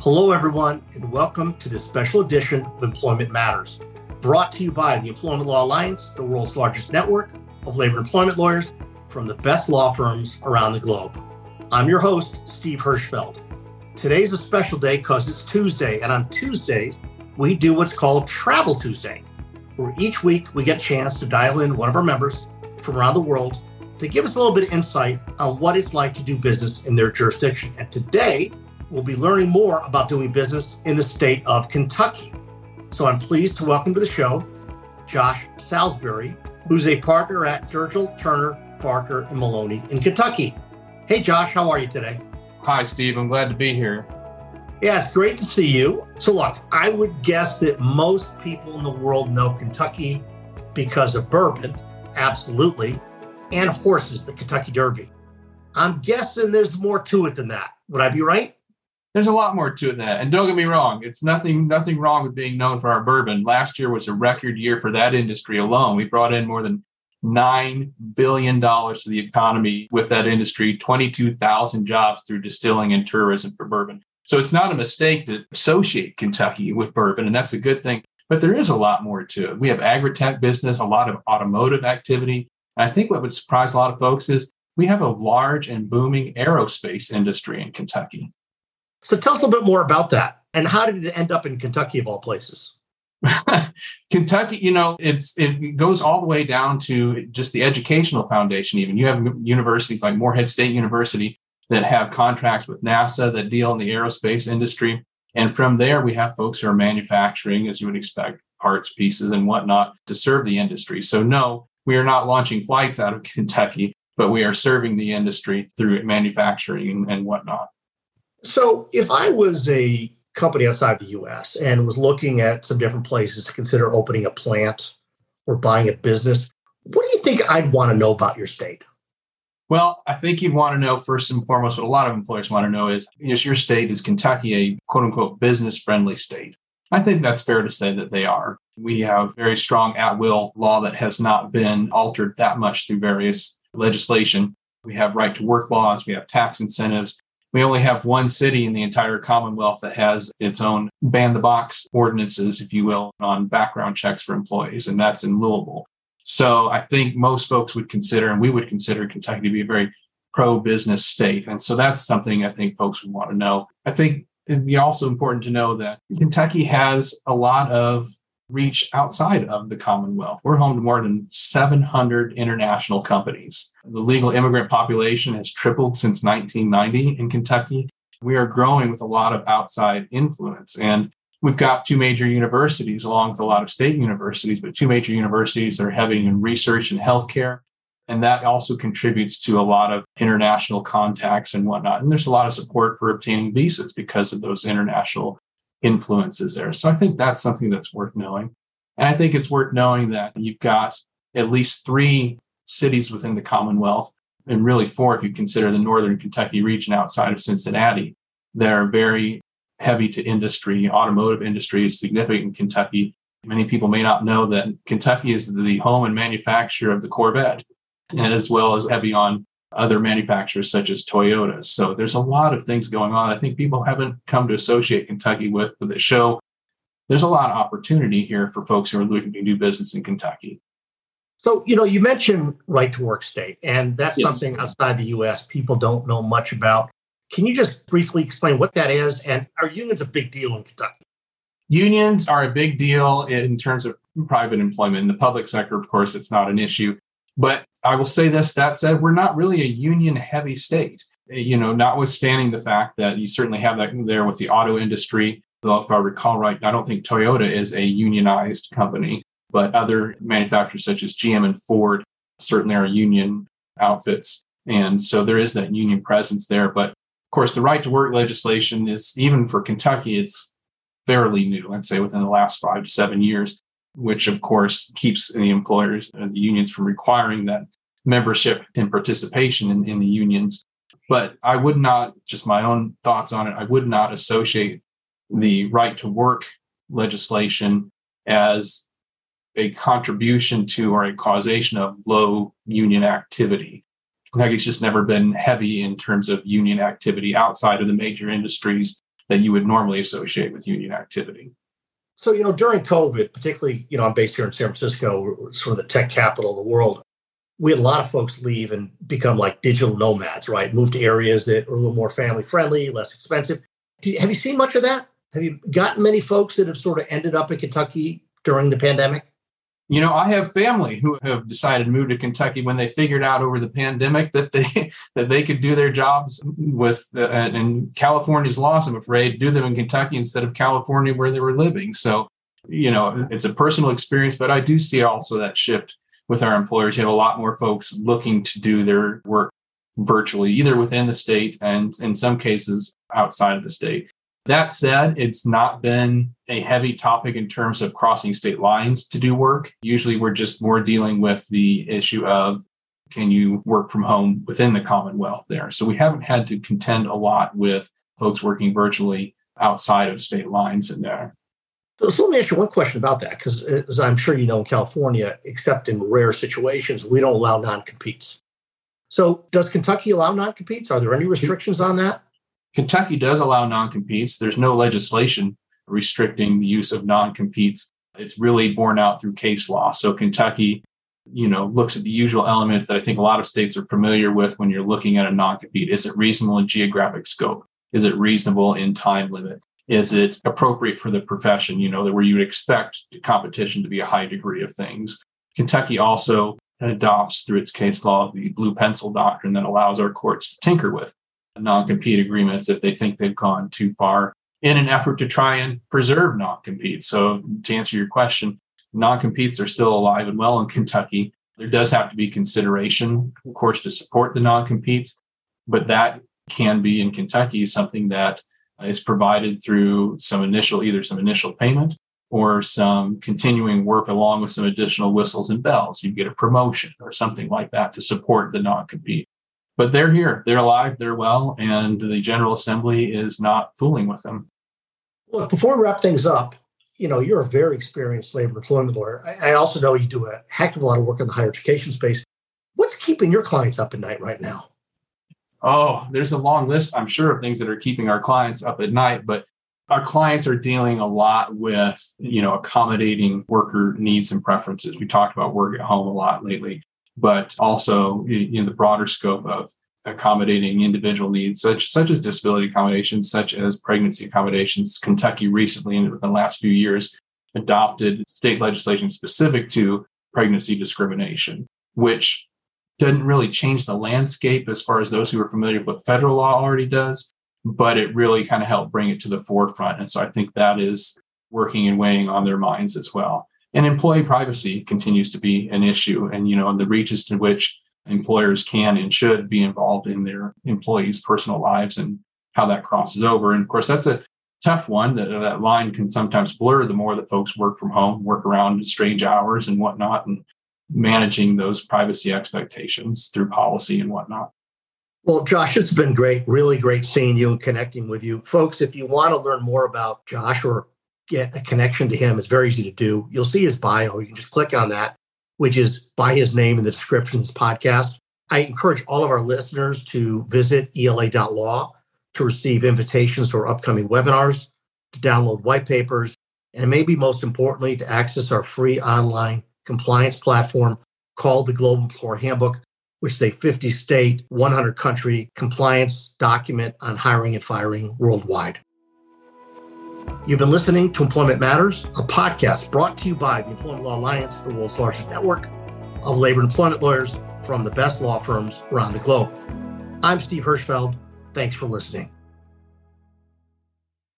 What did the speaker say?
Hello, everyone, and welcome to this special edition of Employment Matters, brought to you by the Employment Law Alliance, the world's largest network of labor and employment lawyers from the best law firms around the globe. I'm your host, Steve Hirschfeld. Today's a special day because it's Tuesday, and on Tuesdays, we do what's called Travel Tuesday, where each week we get a chance to dial in one of our members from around the world to give us a little bit of insight on what it's like to do business in their jurisdiction. And today, we'll be learning more about doing business in the state of Kentucky. So I'm pleased to welcome to the show, Josh Salsburey, who's a partner at Churchill, Turner, Barker, and Maloney in Kentucky. Hey, Josh, how are you today? Hi, Steve. I'm glad to be here. Yeah, it's great to see you. So look, I would guess that most people in the world know Kentucky because of bourbon, absolutely, and horses, the Kentucky Derby. I'm guessing there's more to it than that. Would I be right? There's a lot more to it than that. And don't get me wrong, it's nothing wrong with being known for our bourbon. Last year was a record year for that industry alone. We brought in more than $9 billion to the economy with that industry, 22,000 jobs through distilling and tourism for bourbon. So it's not a mistake to associate Kentucky with bourbon, and that's a good thing. But there is a lot more to it. We have agri-tech business, a lot of automotive activity. And I think what would surprise a lot of folks is we have a large and booming aerospace industry in Kentucky. So tell us a little bit more about that. And how did it end up in Kentucky of all places? Kentucky, it goes all the way down to just the educational foundation even. You have universities like Morehead State University that have contracts with NASA that deal in the aerospace industry. And from there, we have folks who are manufacturing, as you would expect, parts, pieces, and whatnot to serve the industry. So no, we are not launching flights out of Kentucky, but we are serving the industry through manufacturing and whatnot. So if I was a company outside the U.S. and was looking at some different places to consider opening a plant or buying a business, what do you think I'd want to know about your state? Well, I think you'd want to know first and foremost what a lot of employers want to know is your state, is Kentucky a quote-unquote business-friendly state? I think that's fair to say that they are. We have very strong at-will law that has not been altered that much through various legislation. We have right-to-work laws. We have tax incentives. We only have one city in the entire Commonwealth that has its own ban-the-box ordinances, if you will, on background checks for employees, and that's in Louisville. So I think most folks would consider, and we would consider Kentucky to be a very pro-business state. And so that's something I think folks would want to know. I think it'd be also important to know that Kentucky has a lot of reach outside of the Commonwealth. We're home to more than 700 international companies. The legal immigrant population has tripled since 1990 in Kentucky. We are growing with a lot of outside influence. And we've got two major universities along with a lot of state universities, but two major universities that are heavy in research and healthcare. And that also contributes to a lot of international contacts and whatnot. And there's a lot of support for obtaining visas because of those international influences there. So I think that's something that's worth knowing. And I think it's worth knowing that you've got at least three cities within the Commonwealth, and really four if you consider the northern Kentucky region outside of Cincinnati, that are very heavy to industry. Automotive industry is significant in Kentucky. Many people may not know that Kentucky is the home and manufacturer of the Corvette, and as well as heavy on other manufacturers such as Toyota. So there's a lot of things going on. I think people haven't come to associate Kentucky with, but that show there's a lot of opportunity here for folks who are looking to do business in Kentucky. So, you mentioned right-to-work state, and that's something outside the U.S. people don't know much about. Can you just briefly explain what that is, and are unions a big deal in Kentucky? Unions are a big deal in terms of private employment. In the public sector, of course, it's not an issue. But I will say this, that said, we're not really a union-heavy state, notwithstanding the fact that you certainly have that there with the auto industry. Though if I recall right, I don't think Toyota is a unionized company, but other manufacturers such as GM and Ford certainly are union outfits. And so there is that union presence there. But of course, the right-to-work legislation is, even for Kentucky, it's fairly new, I'd say within the last 5 to 7 years. Which, of course, keeps the employers and the unions from requiring that membership and participation in the unions. But I would not, just my own thoughts on it, I would not associate the right-to-work legislation as a contribution to or a causation of low union activity. Kentucky's just never been heavy in terms of union activity outside of the major industries that you would normally associate with union activity. So, you know, during COVID, particularly, you know, I'm based here in San Francisco, we're sort of the tech capital of the world. We had a lot of folks leave and become like digital nomads, right? Move to areas that are a little more family friendly, less expensive. Have you seen much of that? Have you gotten many folks that have sort of ended up in Kentucky during the pandemic? You know, I have family who have decided to move to Kentucky when they figured out over the pandemic that they could do their jobs with, and California's laws, I'm afraid, do them in Kentucky instead of California where they were living. So, you know, it's a personal experience, but I do see also that shift with our employers. You have a lot more folks looking to do their work virtually, either within the state and in some cases outside of the state. That said, it's not been a heavy topic in terms of crossing state lines to do work. Usually we're just more dealing with the issue of, can you work from home within the Commonwealth there? So we haven't had to contend a lot with folks working virtually outside of state lines in there. So let me ask you one question about that, because as I'm sure you know, in California, except in rare situations, we don't allow non-competes. So does Kentucky allow non-competes? Are there any restrictions on that? Kentucky does allow non-competes. There's no legislation restricting the use of non-competes. It's really borne out through case law. So Kentucky, you know, looks at the usual elements that I think a lot of states are familiar with when you're looking at a non-compete. Is it reasonable in geographic scope? Is it reasonable in time limit? Is it appropriate for the profession, you know, that where you would expect competition to be a high degree of things? Kentucky also adopts through its case law the blue pencil doctrine that allows our courts to tinker with non-compete agreements if they think they've gone too far in an effort to try and preserve non-compete. So to answer your question, non-competes are still alive and well in Kentucky. There does have to be consideration, of course, to support the non-competes, but that can be in Kentucky something that is provided through some initial payment or some continuing work along with some additional whistles and bells. You get a promotion or something like that to support the non-compete. But they're here, they're alive, they're well, and the General Assembly is not fooling with them. Look, before we wrap things up, you know, you're a very experienced labor employment lawyer. I also know you do a heck of a lot of work in the higher education space. What's keeping your clients up at night right now? Oh, there's a long list, I'm sure, of things that are keeping our clients up at night, but our clients are dealing a lot with, you know, accommodating worker needs and preferences. We talked about work at home a lot lately, but also in the broader scope of accommodating individual needs, such as disability accommodations, such as pregnancy accommodations. Kentucky recently, in the last few years, adopted state legislation specific to pregnancy discrimination, which doesn't really change the landscape as far as those who are familiar with what federal law already does, but it really kind of helped bring it to the forefront. And so I think that is working and weighing on their minds as well. And employee privacy continues to be an issue, and, you know, the reaches to which employers can and should be involved in their employees' personal lives and how that crosses over. And of course, that's a tough one. That line can sometimes blur the more that folks work from home, work around strange hours and whatnot, and managing those privacy expectations through policy and whatnot. Well, Josh, it's been great, really great seeing you and connecting with you. Folks, if you want to learn more about Josh or get a connection to him, it's very easy to do. You'll see his bio. You can just click on that, which is by his name in the description of this podcast. I encourage all of our listeners to visit ELA.law to receive invitations to our upcoming webinars, to download white papers, and maybe most importantly, to access our free online compliance platform called the Global Employer Handbook, which is a 50-state, 100-country compliance document on hiring and firing worldwide. You've been listening to Employment Matters, a podcast brought to you by the Employment Law Alliance, the world's largest network of labor and employment lawyers from the best law firms around the globe. I'm Steve Hirschfeld. Thanks for listening.